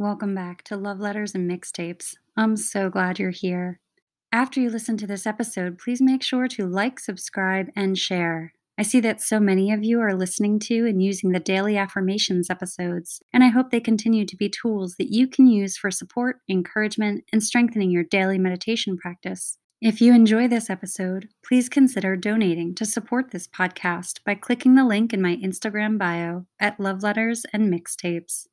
Welcome back to Love Letters and Mixtapes. I'm so glad you're here. After you listen to this episode, please make sure to like, subscribe, and share. I see that so many of you are listening to and using the Daily Affirmations episodes, and I hope they continue to be tools that you can use for support, encouragement, and strengthening your daily meditation practice. If you enjoy this episode, please consider donating to support this podcast by clicking the link in my Instagram bio at Love Letters and Mixtapes.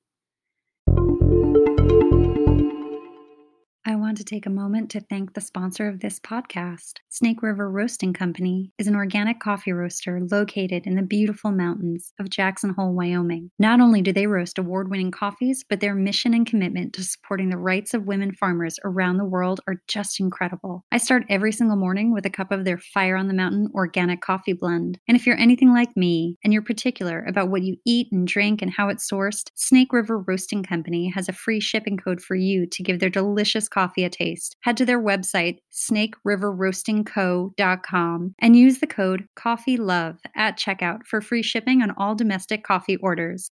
I want to take a moment to thank the sponsor of this podcast. Snake River Roasting Company is an organic coffee roaster located in the beautiful mountains of Jackson Hole, Wyoming. Not only do they roast award-winning coffees, but their mission and commitment to supporting the rights of women farmers around the world are just incredible. I start every single morning with a cup of their Fire on the Mountain Organic Coffee Blend. And if you're anything like me and you're particular about what you eat and drink and how it's sourced, Snake River Roasting Company has a free shipping code for you to give their delicious coffee a taste. Head to their website, snakeriverroastingco.com, and use the code COFFEELOVE at checkout for free shipping on all domestic coffee orders.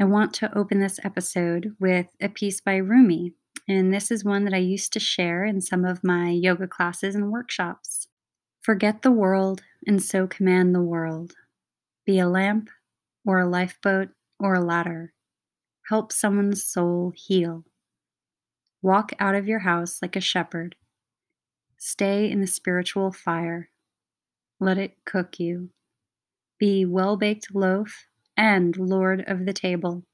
I want to open this episode with a piece by Rumi, and this is one that I used to share in some of my yoga classes and workshops. Forget the world and so command the world. Be a lamp or a lifeboat or a ladder. Help someone's soul heal. Walk out of your house like a shepherd. Stay in the spiritual fire. Let it cook you. Be well-baked loaf and lord of the table.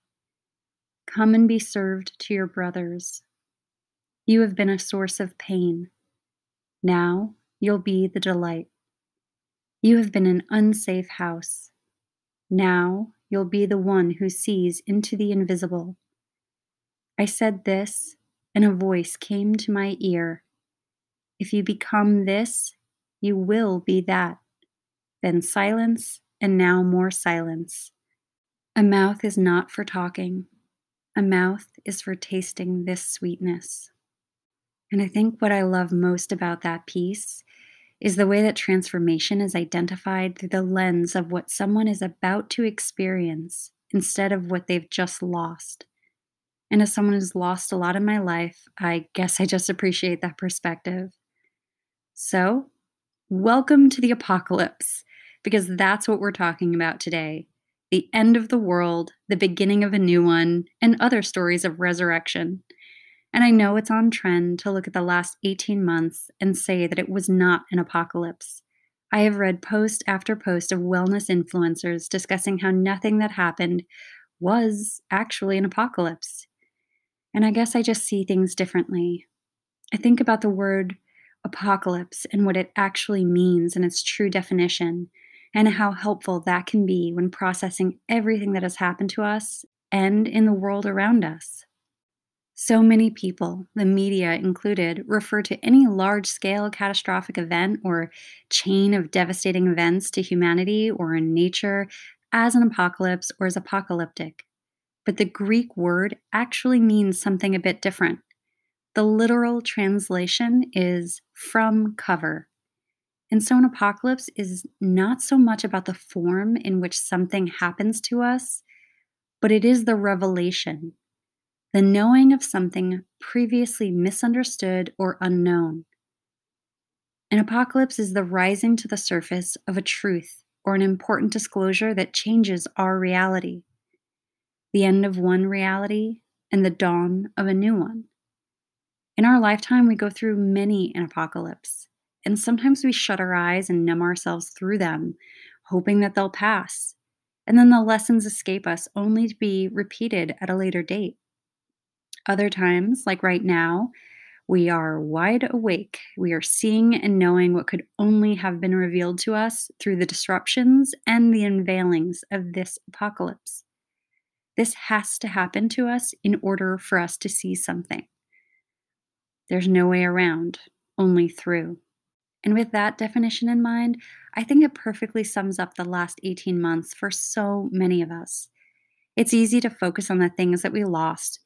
Come and be served to your brothers. You have been a source of pain. Now you'll be the delight. You have been an unsafe house. Now you'll be the one who sees into the invisible. I said this, and a voice came to my ear. If you become this, you will be that. Then silence, and now more silence. A mouth is not for talking. A mouth is for tasting this sweetness. And I think what I love most about that piece is the way that transformation is identified through the lens of what someone is about to experience instead of what they've just lost. And as someone who's lost a lot in my life, I guess I just appreciate that perspective. So, welcome to the apocalypse, because that's what we're talking about today. The end of the world, the beginning of a new one, and other stories of resurrection. And I know it's on trend to look at the last 18 months and say that it was not an apocalypse. I have read post after post of wellness influencers discussing how nothing that happened was actually an apocalypse. And I guess I just see things differently. I think about the word apocalypse and what it actually means and its true definition, and how helpful that can be when processing everything that has happened to us and in the world around us. So many people, the media included, refer to any large-scale catastrophic event or chain of devastating events to humanity or in nature as an apocalypse or as apocalyptic. But the Greek word actually means something a bit different. The literal translation is from cover. And so an apocalypse is not so much about the form in which something happens to us, but it is the revelation, the knowing of something previously misunderstood or unknown. An apocalypse is the rising to the surface of a truth or an important disclosure that changes our reality. The end of one reality, and the dawn of a new one. In our lifetime, we go through many an apocalypse, and sometimes we shut our eyes and numb ourselves through them, hoping that they'll pass, and then the lessons escape us only to be repeated at a later date. Other times, like right now, we are wide awake. We are seeing and knowing what could only have been revealed to us through the disruptions and the unveilings of this apocalypse. This has to happen to us in order for us to see something. There's no way around, only through. And with that definition in mind, I think it perfectly sums up the last 18 months for so many of us. It's easy to focus on the things that we lost,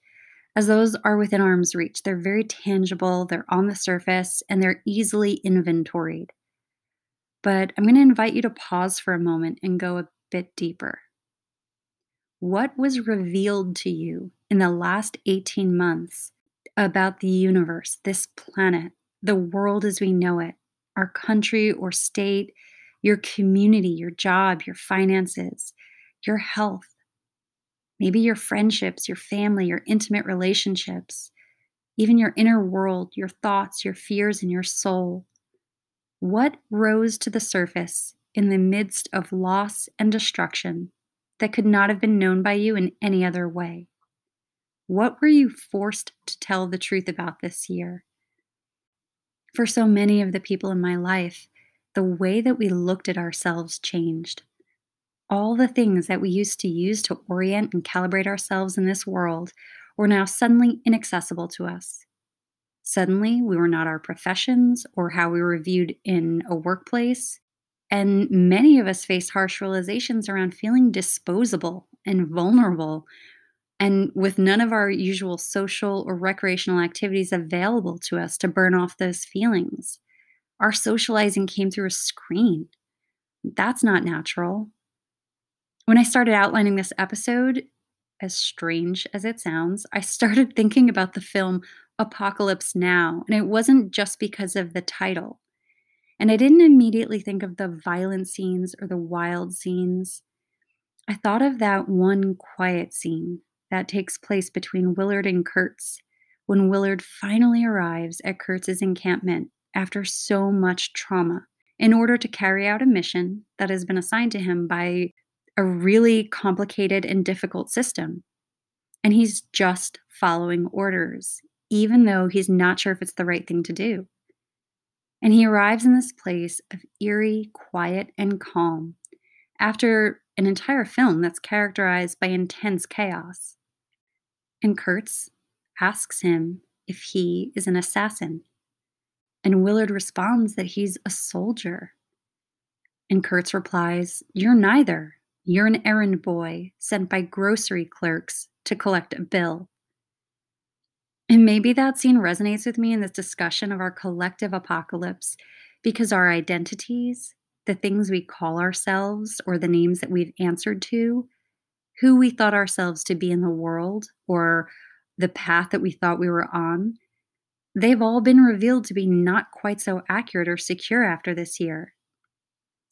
as those are within arm's reach. They're very tangible, they're on the surface, and they're easily inventoried. But I'm going to invite you to pause for a moment and go a bit deeper. What was revealed to you in the last 18 months about the universe, this planet, the world as we know it, our country or state, your community, your job, your finances, your health, maybe your friendships, your family, your intimate relationships, even your inner world, your thoughts, your fears, and your soul? What rose to the surface in the midst of loss and destruction that could not have been known by you in any other way? What were you forced to tell the truth about this year? For so many of the people in my life, the way that we looked at ourselves changed. All the things that we used to use to orient and calibrate ourselves in this world were now suddenly inaccessible to us. Suddenly, we were not our professions or how we were viewed in a workplace, and many of us face harsh realizations around feeling disposable and vulnerable, and with none of our usual social or recreational activities available to us to burn off those feelings. Our socializing came through a screen. That's not natural. When I started outlining this episode, as strange as it sounds, I started thinking about the film Apocalypse Now, and it wasn't just because of the title. And I didn't immediately think of the violent scenes or the wild scenes. I thought of that one quiet scene that takes place between Willard and Kurtz when Willard finally arrives at Kurtz's encampment after so much trauma in order to carry out a mission that has been assigned to him by a really complicated and difficult system. And he's just following orders, even though he's not sure if it's the right thing to do. And he arrives in this place of eerie, quiet, and calm after an entire film that's characterized by intense chaos. And Kurtz asks him if he is an assassin. And Willard responds that he's a soldier. And Kurtz replies, "You're neither. You're an errand boy sent by grocery clerks to collect a bill." And maybe that scene resonates with me in this discussion of our collective apocalypse, because our identities, the things we call ourselves or the names that we've answered to, who we thought ourselves to be in the world or the path that we thought we were on, they've all been revealed to be not quite so accurate or secure after this year.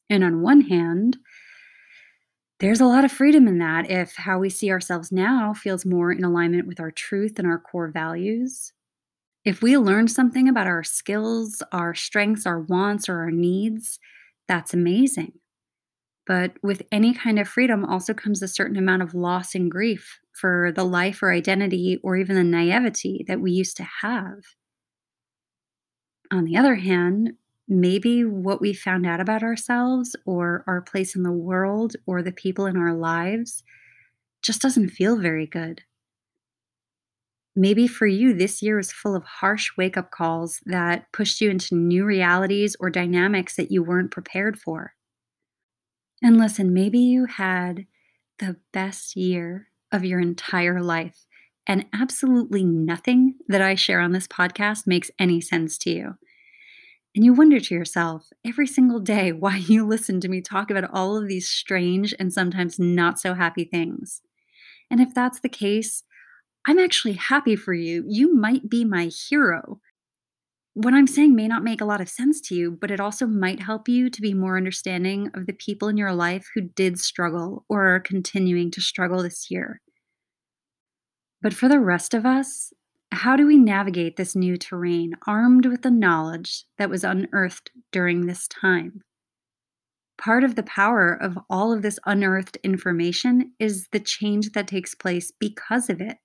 And on one hand, there's a lot of freedom in that if how we see ourselves now feels more in alignment with our truth and our core values. If we learn something about our skills, our strengths, our wants, or our needs, that's amazing. But with any kind of freedom also comes a certain amount of loss and grief for the life or identity or even the naivety that we used to have. On the other hand, maybe what we found out about ourselves or our place in the world or the people in our lives just doesn't feel very good. Maybe for you, this year was full of harsh wake-up calls that pushed you into new realities or dynamics that you weren't prepared for. And listen, maybe you had the best year of your entire life, and absolutely nothing that I share on this podcast makes any sense to you. And you wonder to yourself every single day why you listen to me talk about all of these strange and sometimes not so happy things. And if that's the case, I'm actually happy for you. You might be my hero. What I'm saying may not make a lot of sense to you, but it also might help you to be more understanding of the people in your life who did struggle or are continuing to struggle this year. But for the rest of us, how do we navigate this new terrain, armed with the knowledge that was unearthed during this time? Part of the power of all of this unearthed information is the change that takes place because of it.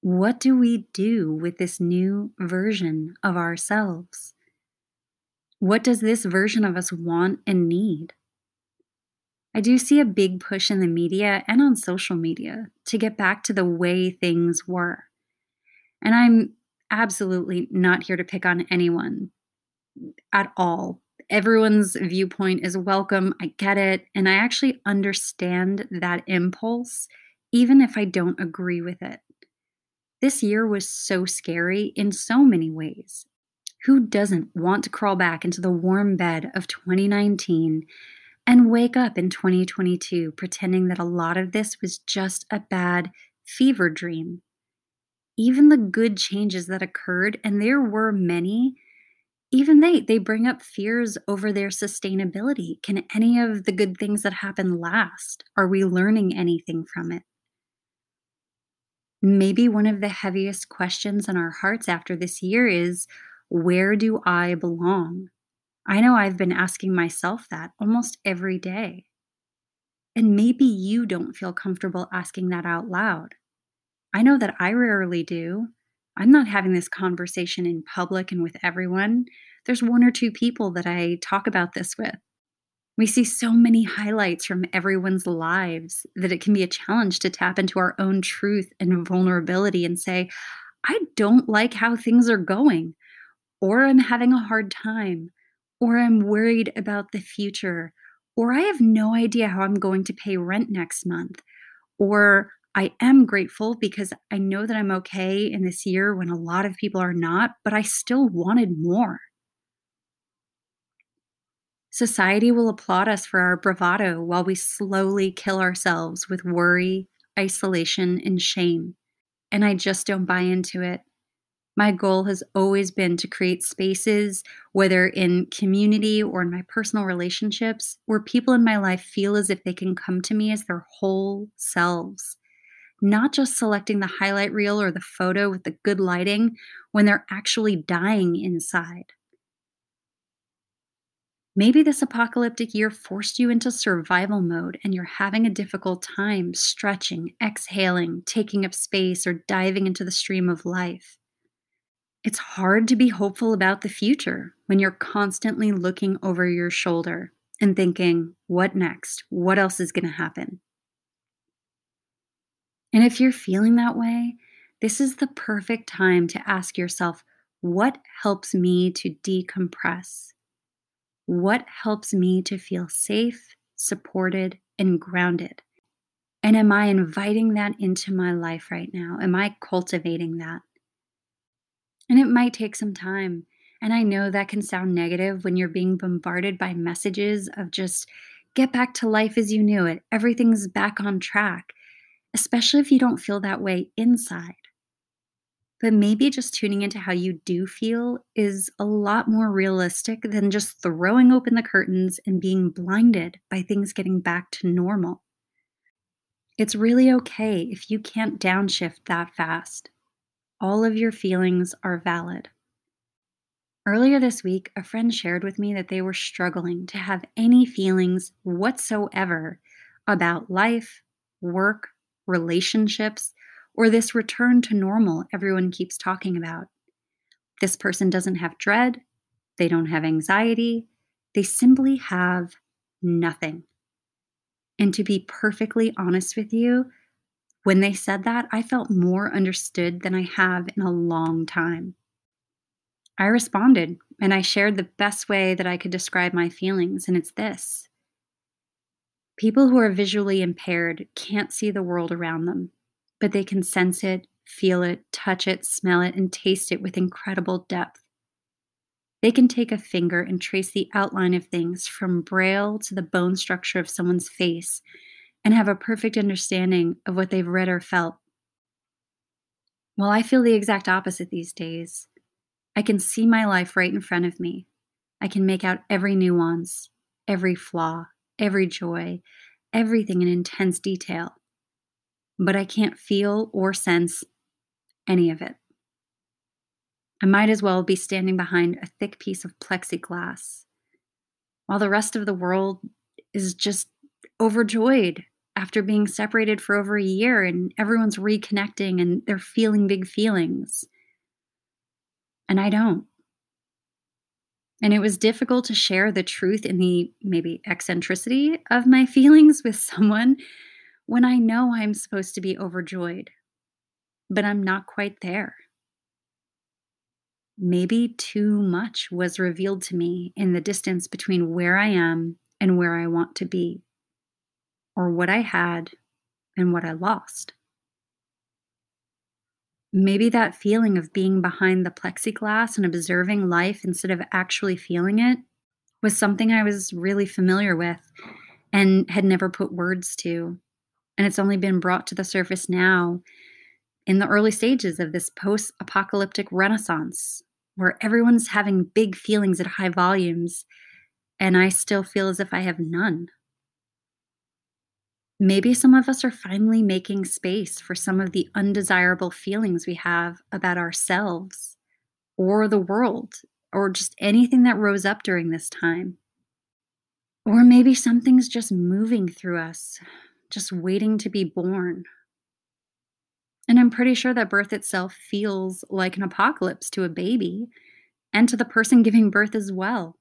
What do we do with this new version of ourselves? What does this version of us want and need? I do see a big push in the media and on social media to get back to the way things were. And I'm absolutely not here to pick on anyone at all. Everyone's viewpoint is welcome. I get it. And I actually understand that impulse, even if I don't agree with it. This year was so scary in so many ways. Who doesn't want to crawl back into the warm bed of 2019 and wake up in 2022 pretending that a lot of this was just a bad fever dream. Even the good changes that occurred, and there were many, even they bring up fears over their sustainability. Can any of the good things that happen last? Are we learning anything from it? Maybe one of the heaviest questions in our hearts after this year is, where do I belong? I know I've been asking myself that almost every day. And maybe you don't feel comfortable asking that out loud. I know that I rarely do. I'm not having this conversation in public and with everyone. There's one or two people that I talk about this with. We see so many highlights from everyone's lives that it can be a challenge to tap into our own truth and vulnerability and say, I don't like how things are going, or I'm having a hard time, or I'm worried about the future, or I have no idea how I'm going to pay rent next month, or I am grateful because I know that I'm okay in this year when a lot of people are not, but I still wanted more. Society will applaud us for our bravado while we slowly kill ourselves with worry, isolation, and shame. And I just don't buy into it. My goal has always been to create spaces, whether in community or in my personal relationships, where people in my life feel as if they can come to me as their whole selves. Not just selecting the highlight reel or the photo with the good lighting when they're actually dying inside. Maybe this apocalyptic year forced you into survival mode and you're having a difficult time stretching, exhaling, taking up space, or diving into the stream of life. It's hard to be hopeful about the future when you're constantly looking over your shoulder and thinking, what next? What else is going to happen? And if you're feeling that way, this is the perfect time to ask yourself, what helps me to decompress? What helps me to feel safe, supported, and grounded? And am I inviting that into my life right now? Am I cultivating that? And it might take some time. And I know that can sound negative when you're being bombarded by messages of just get back to life as you knew it. Everything's back on track. Especially if you don't feel that way inside. But maybe just tuning into how you do feel is a lot more realistic than just throwing open the curtains and being blinded by things getting back to normal. It's really okay if you can't downshift that fast. All of your feelings are valid. Earlier this week, a friend shared with me that they were struggling to have any feelings whatsoever about life, work, relationships, or this return to normal everyone keeps talking about. This person doesn't have dread, they don't have anxiety, they simply have nothing. And to be perfectly honest with you, when they said that, I felt more understood than I have in a long time. I responded, and I shared the best way that I could describe my feelings, and it's this. People who are visually impaired can't see the world around them, but they can sense it, feel it, touch it, smell it, and taste it with incredible depth. They can take a finger and trace the outline of things from braille to the bone structure of someone's face and have a perfect understanding of what they've read or felt. Well, I feel the exact opposite these days. I can see my life right in front of me. I can make out every nuance, every flaw, every joy, everything in intense detail, but I can't feel or sense any of it. I might as well be standing behind a thick piece of plexiglass, while the rest of the world is just overjoyed after being separated for over a year and everyone's reconnecting and they're feeling big feelings. And I don't. And it was difficult to share the truth in the maybe eccentricity of my feelings with someone when I know I'm supposed to be overjoyed, but I'm not quite there. Maybe too much was revealed to me in the distance between where I am and where I want to be, or what I had and what I lost. Maybe that feeling of being behind the plexiglass and observing life instead of actually feeling it was something I was really familiar with and had never put words to. And it's only been brought to the surface now in the early stages of this post-apocalyptic renaissance where everyone's having big feelings at high volumes, and I still feel as if I have none. Maybe some of us are finally making space for some of the undesirable feelings we have about ourselves or the world or just anything that rose up during this time. Or maybe something's just moving through us, just waiting to be born. And I'm pretty sure that birth itself feels like an apocalypse to a baby and to the person giving birth as well.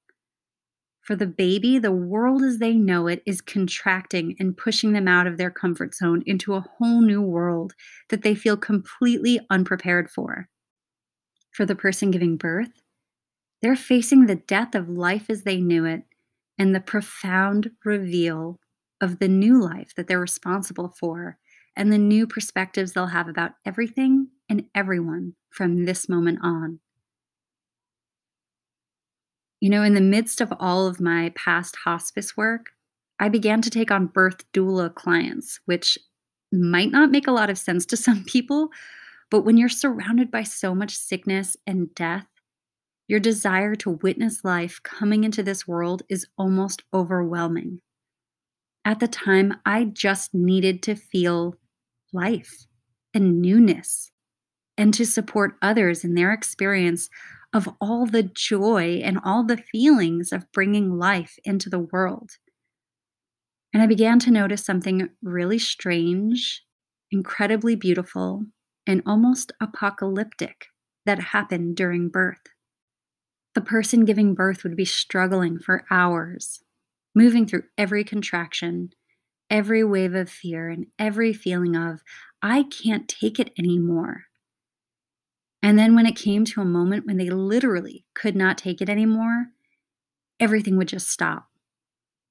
For the baby, the world as they know it is contracting and pushing them out of their comfort zone into a whole new world that they feel completely unprepared for. For the person giving birth, they're facing the death of life as they knew it and the profound reveal of the new life that they're responsible for and the new perspectives they'll have about everything and everyone from this moment on. You know, in the midst of all of my past hospice work, I began to take on birth doula clients, which might not make a lot of sense to some people, but when you're surrounded by so much sickness and death, your desire to witness life coming into this world is almost overwhelming. At the time, I just needed to feel life and newness and to support others in their experience of all the joy and all the feelings of bringing life into the world. And I began to notice something really strange, incredibly beautiful, and almost apocalyptic that happened during birth. The person giving birth would be struggling for hours, moving through every contraction, every wave of fear, and every feeling of, I can't take it anymore. And then when it came to a moment when they literally could not take it anymore, everything would just stop.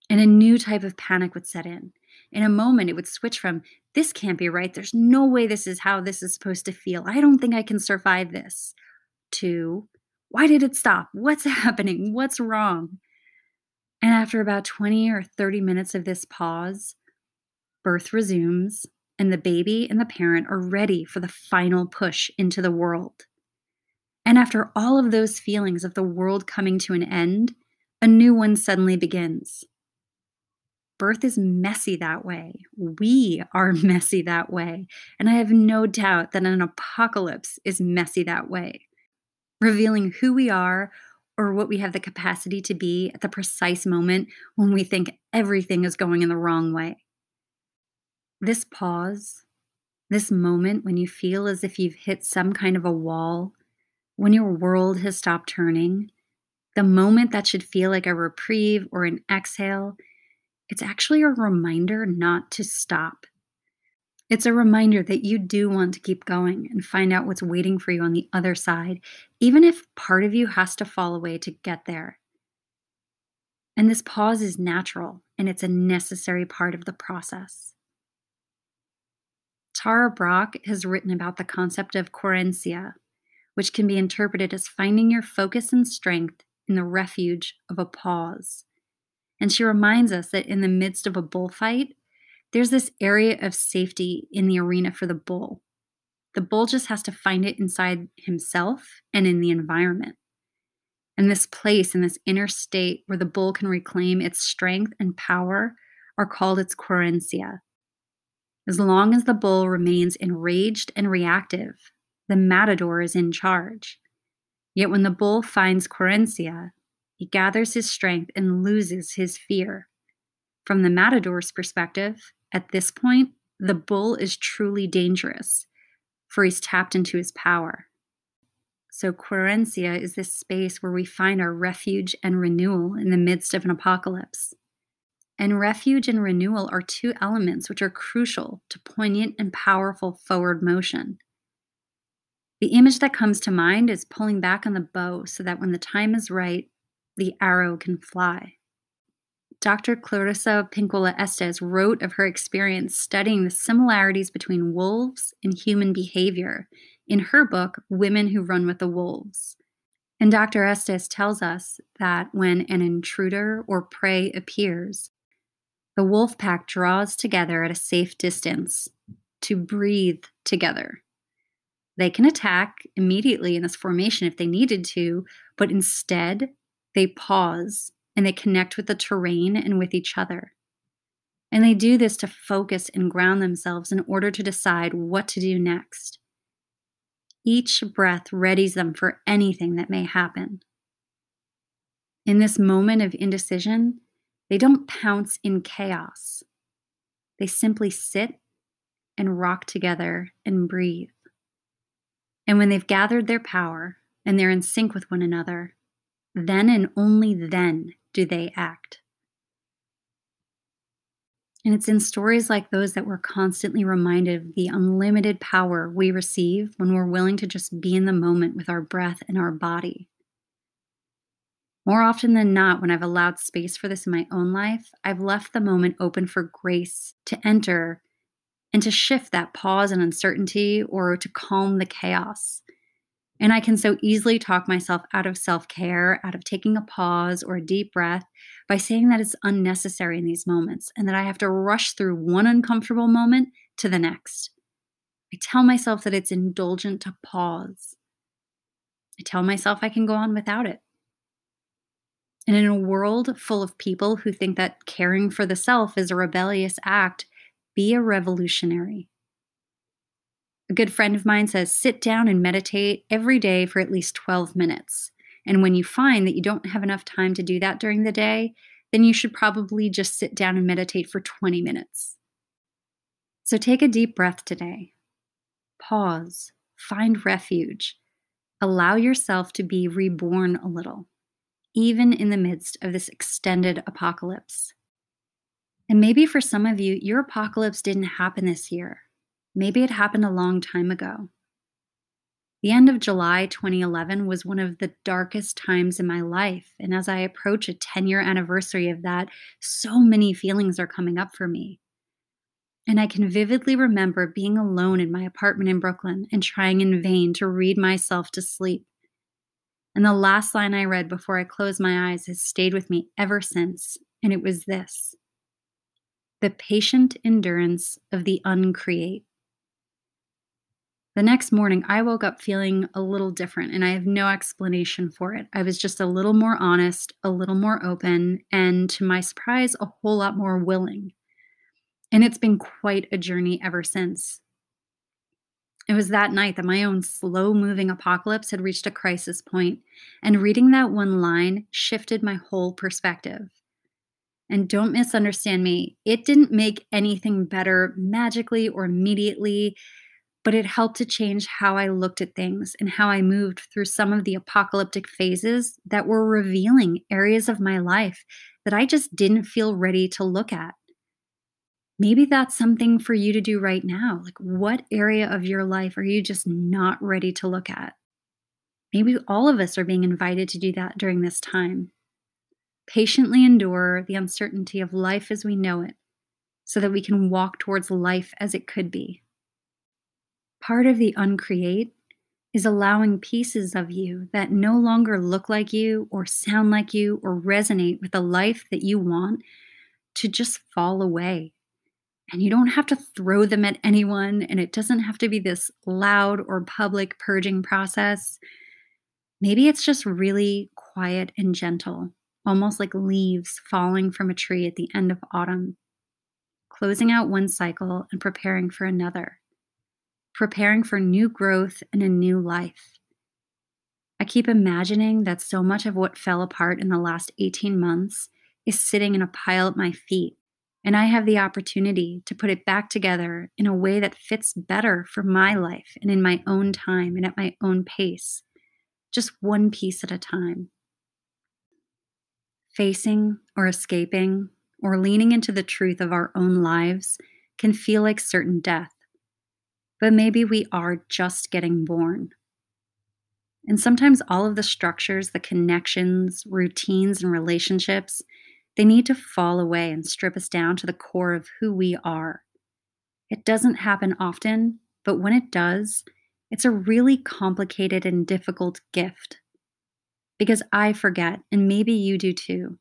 And a new type of panic would set in. In a moment, it would switch from, this can't be right, there's no way this is how this is supposed to feel, I don't think I can survive this, to, why did it stop? What's happening? What's wrong? And after about 20 or 30 minutes of this pause, birth resumes. And the baby and the parent are ready for the final push into the world. And after all of those feelings of the world coming to an end, a new one suddenly begins. Birth is messy that way. We are messy that way. And I have no doubt that an apocalypse is messy that way, revealing who we are or what we have the capacity to be at the precise moment when we think everything is going in the wrong way. This pause, this moment when you feel as if you've hit some kind of a wall, when your world has stopped turning, the moment that should feel like a reprieve or an exhale, it's actually a reminder not to stop. It's a reminder that you do want to keep going and find out what's waiting for you on the other side, even if part of you has to fall away to get there. And this pause is natural, and it's a necessary part of the process. Tara Brach has written about the concept of querencia, which can be interpreted as finding your focus and strength in the refuge of a pause. And she reminds us that in the midst of a bullfight, there's this area of safety in the arena for the bull. The bull just has to find it inside himself and in the environment. And this place and this inner state where the bull can reclaim its strength and power are called its querencia. As long as the bull remains enraged and reactive, the matador is in charge. Yet when the bull finds querencia, he gathers his strength and loses his fear. From the matador's perspective, at this point, the bull is truly dangerous, for he's tapped into his power. So querencia is this space where we find our refuge and renewal in the midst of an apocalypse. And refuge and renewal are two elements which are crucial to poignant and powerful forward motion. The image that comes to mind is pulling back on the bow so that when the time is right, the arrow can fly. Dr. Clarissa Pinkola Estes wrote of her experience studying the similarities between wolves and human behavior in her book, Women Who Run with the Wolves. And Dr. Estes tells us that when an intruder or prey appears, the wolf pack draws together at a safe distance to breathe together. They can attack immediately in this formation if they needed to, but instead they pause and they connect with the terrain and with each other. And they do this to focus and ground themselves in order to decide what to do next. Each breath readies them for anything that may happen. In this moment of indecision, they don't pounce in chaos. They simply sit and rock together and breathe. And when they've gathered their power and they're in sync with one another, then and only then do they act. And it's in stories like those that we're constantly reminded of the unlimited power we receive when we're willing to just be in the moment with our breath and our body. More often than not, when I've allowed space for this in my own life, I've left the moment open for grace to enter and to shift that pause and uncertainty or to calm the chaos. And I can so easily talk myself out of self-care, out of taking a pause or a deep breath by saying that it's unnecessary in these moments and that I have to rush through one uncomfortable moment to the next. I tell myself that it's indulgent to pause. I tell myself I can go on without it. And in a world full of people who think that caring for the self is a rebellious act, be a revolutionary. A good friend of mine says, sit down and meditate every day for at least 12 minutes. And when you find that you don't have enough time to do that during the day, then you should probably just sit down and meditate for 20 minutes. So take a deep breath today. Pause. Find refuge. Allow yourself to be reborn a little, even in the midst of this extended apocalypse. And maybe for some of you, your apocalypse didn't happen this year. Maybe it happened a long time ago. The end of July 2011 was one of the darkest times in my life, and as I approach a 10-year anniversary of that, so many feelings are coming up for me. And I can vividly remember being alone in my apartment in Brooklyn and trying in vain to read myself to sleep. And the last line I read before I closed my eyes has stayed with me ever since, and it was this: the patient endurance of the uncreate. The next morning, I woke up feeling a little different, and I have no explanation for it. I was just a little more honest, a little more open, and to my surprise, a whole lot more willing. And it's been quite a journey ever since. It was that night that my own slow-moving apocalypse had reached a crisis point, and reading that one line shifted my whole perspective. And don't misunderstand me, it didn't make anything better magically or immediately, but it helped to change how I looked at things and how I moved through some of the apocalyptic phases that were revealing areas of my life that I just didn't feel ready to look at. Maybe that's something for you to do right now. Like, what area of your life are you just not ready to look at? Maybe all of us are being invited to do that during this time. Patiently endure the uncertainty of life as we know it so that we can walk towards life as it could be. Part of the uncreate is allowing pieces of you that no longer look like you or sound like you or resonate with the life that you want to just fall away. And you don't have to throw them at anyone, and it doesn't have to be this loud or public purging process. Maybe it's just really quiet and gentle, almost like leaves falling from a tree at the end of autumn, closing out one cycle and preparing for another. Preparing for new growth and a new life. I keep imagining that so much of what fell apart in the last 18 months is sitting in a pile at my feet, and I have the opportunity to put it back together in a way that fits better for my life and in my own time and at my own pace, just one piece at a time. Facing or escaping or leaning into the truth of our own lives can feel like certain death. But maybe we are just getting born. And sometimes all of the structures, the connections, routines, and relationships, they need to fall away and strip us down to the core of who we are. It doesn't happen often, but when it does, it's a really complicated and difficult gift. because I forget, and maybe you do too.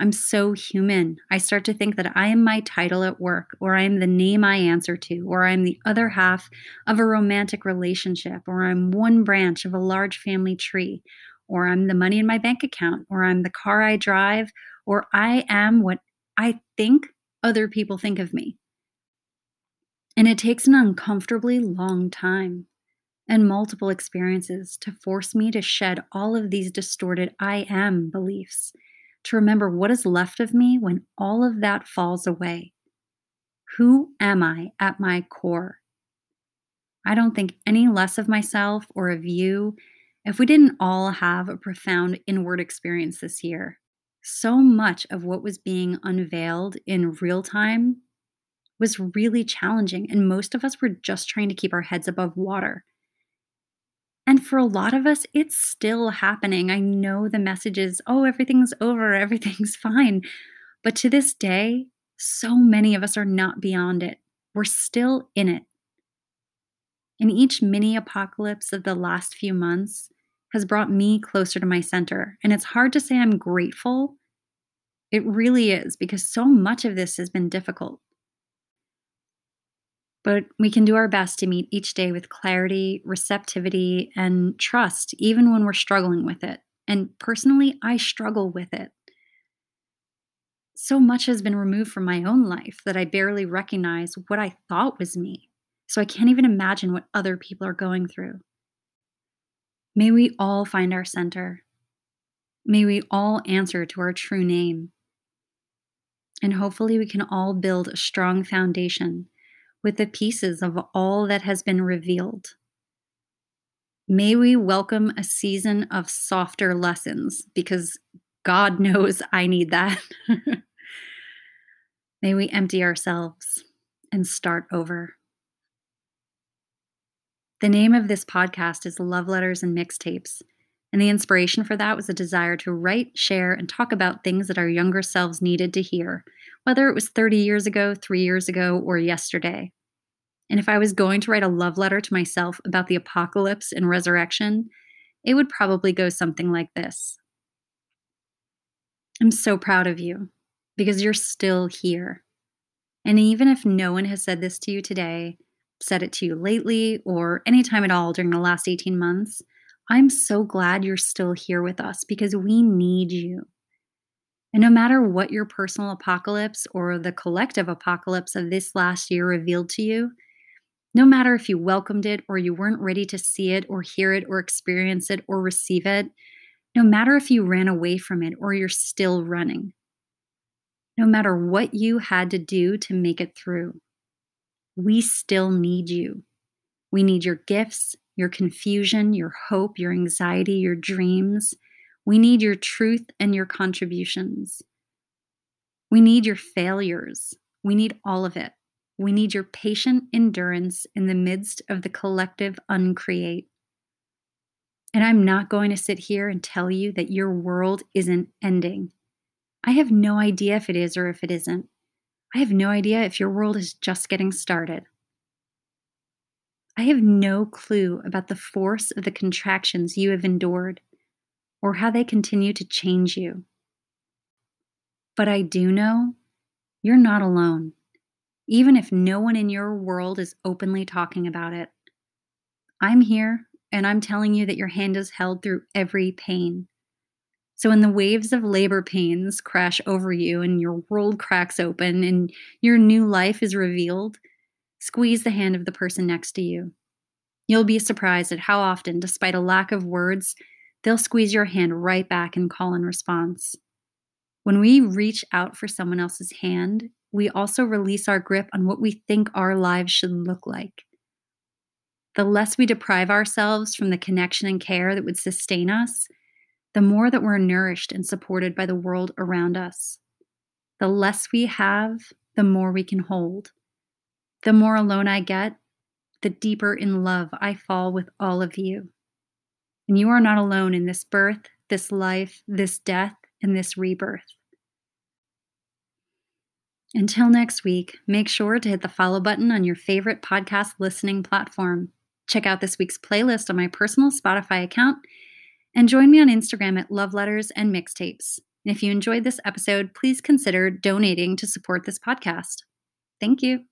I'm so human. I start to think that I am my title at work, or I am the name I answer to, or I'm the other half of a romantic relationship, or I'm one branch of a large family tree, or I'm the money in my bank account, or I'm the car I drive, or I am what I think other people think of me. And it takes an uncomfortably long time and multiple experiences to force me to shed all of these distorted I am beliefs, to remember what is left of me when all of that falls away. Who am I at my core? I don't think any less of myself or of you if we didn't all have a profound inward experience this year. So much of what was being unveiled in real time was really challenging, and most of us were just trying to keep our heads above water. And for a lot of us, it's still happening. I know the message is, oh, everything's over, everything's fine. But to this day, so many of us are not beyond it. We're still in it. And each mini apocalypse of the last few months has brought me closer to my center. And it's hard to say I'm grateful. It really is, because so much of this has been difficult. But we can do our best to meet each day with clarity, receptivity, and trust, even when we're struggling with it. And personally, I struggle with it. So much has been removed from my own life that I barely recognize what I thought was me. So I can't even imagine what other people are going through. May we all find our center. May we all answer to our true name. And hopefully we can all build a strong foundation with the pieces of all that has been revealed. May we welcome a season of softer lessons, because God knows I need that. May we empty ourselves and start over. The name of this podcast is Love Letters and Mixtapes, and the inspiration for that was a desire to write, share, and talk about things that our younger selves needed to hear, whether it was 30 years ago, 3 years ago, or yesterday. And if I was going to write a love letter to myself about the apocalypse and resurrection, it would probably go something like this. I'm so proud of you, because you're still here. And even if no one has said this to you today, said it to you lately, or any time at all during the last 18 months, I'm so glad you're still here with us, because we need you. And no matter what your personal apocalypse or the collective apocalypse of this last year revealed to you, no matter if you welcomed it or you weren't ready to see it or hear it or experience it or receive it, no matter if you ran away from it or you're still running, no matter what you had to do to make it through, we still need you. We need your gifts, your confusion, your hope, your anxiety, your dreams. We need your truth and your contributions. We need your failures. We need all of it. We need your patient endurance in the midst of the collective uncreate. And I'm not going to sit here and tell you that your world isn't ending. I have no idea if it is or if it isn't. I have no idea if your world is just getting started. I have no clue about the force of the contractions you have endured or how they continue to change you. But I do know you're not alone, even if no one in your world is openly talking about it. I'm here, and I'm telling you that your hand is held through every pain. So when the waves of labor pains crash over you and your world cracks open and your new life is revealed, squeeze the hand of the person next to you. You'll be surprised at how often, despite a lack of words, they'll squeeze your hand right back and call in response. When we reach out for someone else's hand, we also release our grip on what we think our lives should look like. The less we deprive ourselves from the connection and care that would sustain us, the more that we're nourished and supported by the world around us. The less we have, the more we can hold. The more alone I get, the deeper in love I fall with all of you. And you are not alone in this birth, this life, this death, and this rebirth. Until next week, make sure to hit the follow button on your favorite podcast listening platform. Check out this week's playlist on my personal Spotify account. And join me on Instagram at Love Letters and Mixtapes. And if you enjoyed this episode, please consider donating to support this podcast. Thank you.